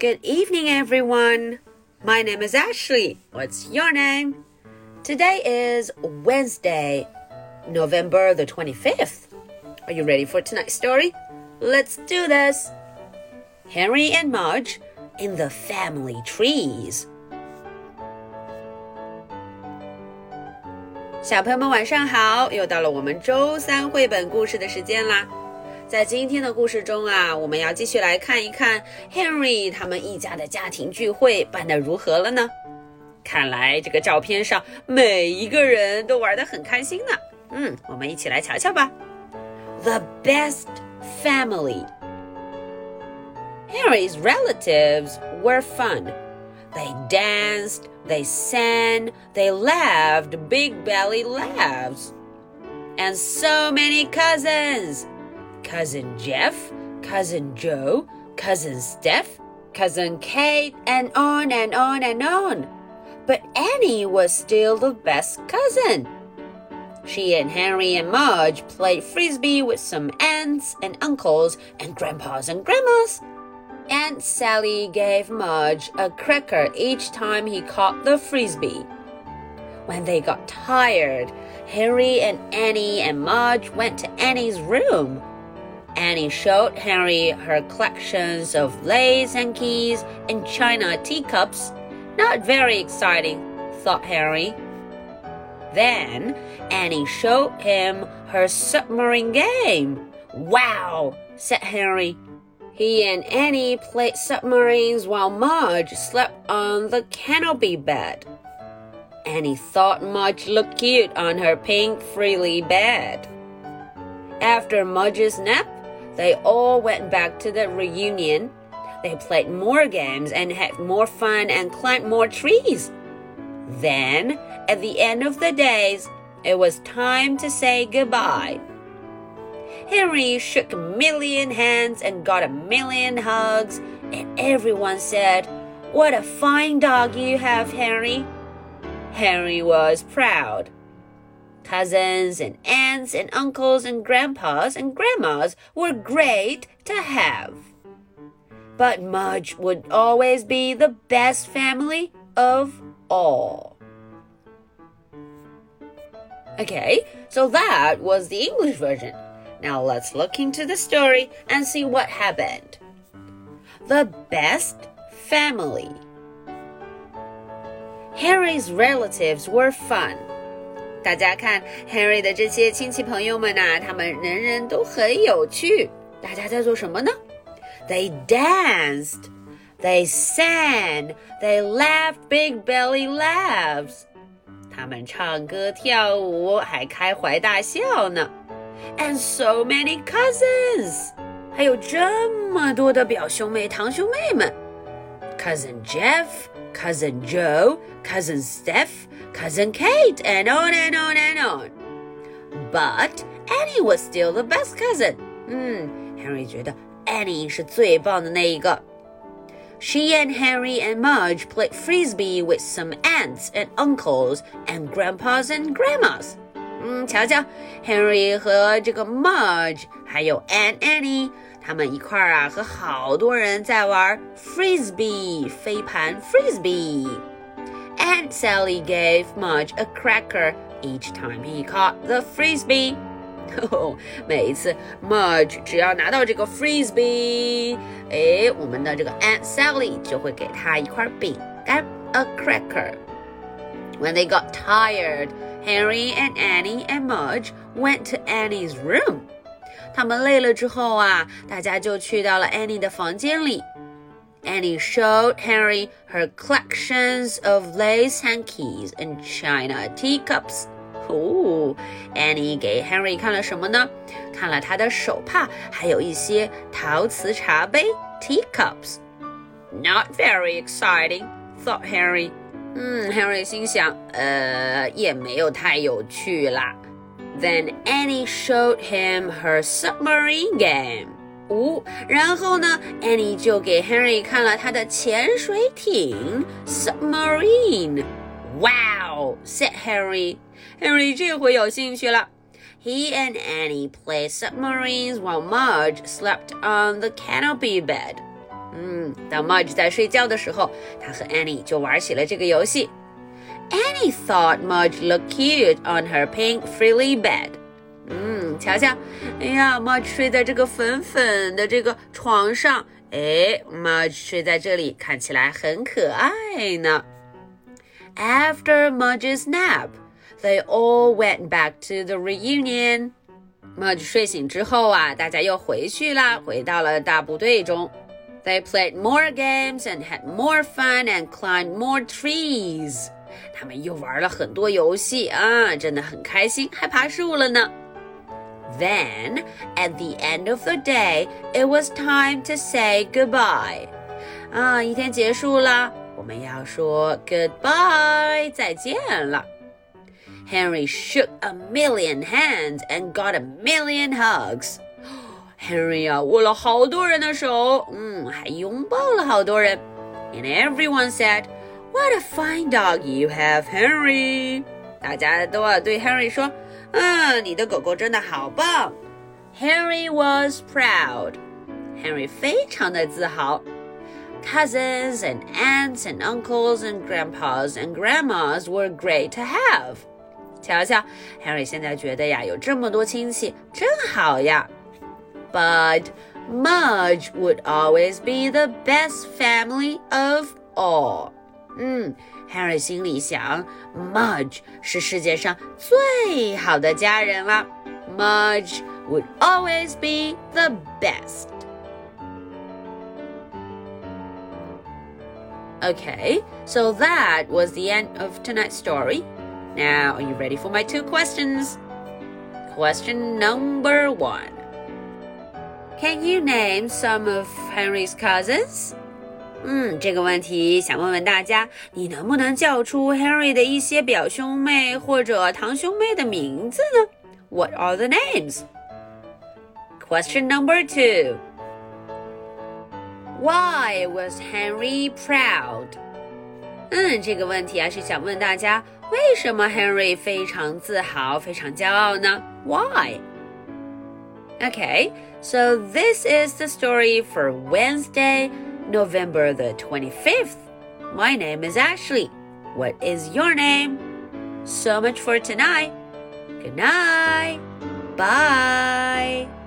Good evening, everyone. My name is Ashley. What's your name? Today is Wednesday, November the 25th. Are you ready for tonight's story? Let's do this. Henry and Marge in the family trees. 小朋友们晚上好，又到了我们周三绘本故事的时间啦。在今天的故事中啊，我们要继续来看一看 Henry 他们一家的家庭聚会办得如何了呢？看来这个照片上每一个人都玩得很开心呢。我们一起来瞧瞧吧。The best family. Henry's relatives were fun.They danced, they sang, they laughed big belly laughs. And so many cousins. Cousin Jeff, Cousin Joe, Cousin Steph, Cousin Kate, and on and on and on. But Annie was still the best cousin. She and Henry and Mudge played frisbee with some aunts and uncles and grandpas and grandmas.Aunt Sally gave Mudge a cracker each time he caught the frisbee. When they got tired, Henry and Annie and Mudge went to Annie's room. Annie showed Henry her collections of lace hankies and china teacups. Not very exciting, thought Henry. Then Annie showed him her submarine game. Wow, said Henry.He and Annie played submarines while Marge slept on the canopy bed. Annie thought Marge looked cute on her pink frilly bed. After Marge's nap, they all went back to the reunion. They played more games and had more fun and climbed more trees. Then, at the end of the days, it was time to say goodbye.Henry shook a million hands and got a million hugs, and everyone said, "What a fine dog you have, Henry." Henry was proud. Cousins and aunts and uncles and grandpas and grandmas were great to have. But Mudge would always be the best family of all.Okay, so that was the English version.Now let's look into the story and see what happened. The best family. Henry's relatives were fun. 大家看 Henry 的这些亲戚朋友们啊，他们人人都很有趣。大家在做什么呢？ They danced, they sang, they laughed big belly laughs. 他们唱歌跳舞还开怀大笑呢。And so many cousins. 还有这么多的表兄妹、堂兄妹们。Cousin Jeff, Cousin Joe, Cousin Steph, Cousin Kate, and on and on and on. But Annie was still the best cousin. Henry 觉得 Annie 是最棒的那一个。She and Henry and Marge played frisbee with some aunts and uncles and grandpas and grandmas.瞧瞧 Henry 和这个 Mudge 还有 Aunt Annie 他们一块儿啊和好多人在玩 Frisbee 飞盘 Frisbee. Aunt Sally gave Mudge a cracker each time he caught the Frisbee. 每一次 Mudge 只要拿到这个 Frisbee 我们的这个 Aunt Sally 就会给他一块饼干 A cracker. When they got tired,Henry and Annie and Mudge went to Annie's room. 他们累了之后啊，大家就去到了 Annie 的房间里。Annie showed Henry her collections of lace hankies and china teacups. Annie 给 Henry 看了什么呢？看了他的手帕，还有一些陶瓷茶杯 teacups. Not very exciting, thought Henry.Henry 心想也没有太有趣啦。Then Annie showed him her submarine game. 然后呢 Annie 就给 Henry 看了他的潜水艇 submarine. Wow, said Henry. Henry 这回有兴趣了。He and Annie played submarines while Marge slept on the canopy bed. 当 Mudge 在睡觉的时候，他和 Annie 就玩起了这个游戏。Annie thought Mudge looked cute on her pink frilly bed. 瞧瞧，哎呀 ，Mudge 睡在这个粉粉的这个床上，哎 ，Mudge 睡在这里，看起来很可爱呢。After Mudge's nap, they all went back to the reunion. Mudge 睡醒之后啊，大家又回去啦，回到了大部队中。They played more games and had more fun and climbed more trees. 他们又玩了很多游戏啊，真的很开心，还爬树了呢。Then, at the end of the day, it was time to say goodbye. 一天结束了。我们要说 goodbye, 再见了。Henry shook a million hands and got a million hugs. Henry 啊，握了好多人的手，还拥抱了好多人。And everyone said, "What a fine dog you have, Henry!" 大家都要对 Henry 说，你的狗狗真的好棒。Henry was proud. Henry 非常的自豪。Cousins and aunts and uncles and grandpas and grandmas were great to have. 瞧瞧 Henry 现在觉得呀，有这么多亲戚真好呀。But Mudge would always be the best family of all. Henry 心里想 Mudge 是世界上最好的家人了。Mudge would always be the best.Okay, so that was the end of tonight's story. Now, are you ready for my two questions? Question number one. Can you name some of Henry's cousins? 这个问题想问问大家，你能不能叫出 Henry 的一些表兄妹或者堂兄妹的名字呢？ What are the names? Question number two.Why was Henry proud? 这个问题啊，是想问大家，为什么 Henry 非常自豪，非常骄傲呢？ Why? Okay, so this is the story for Wednesday, November the 25th. My name is Ashley. What is your name? So much for tonight. Good night. Bye.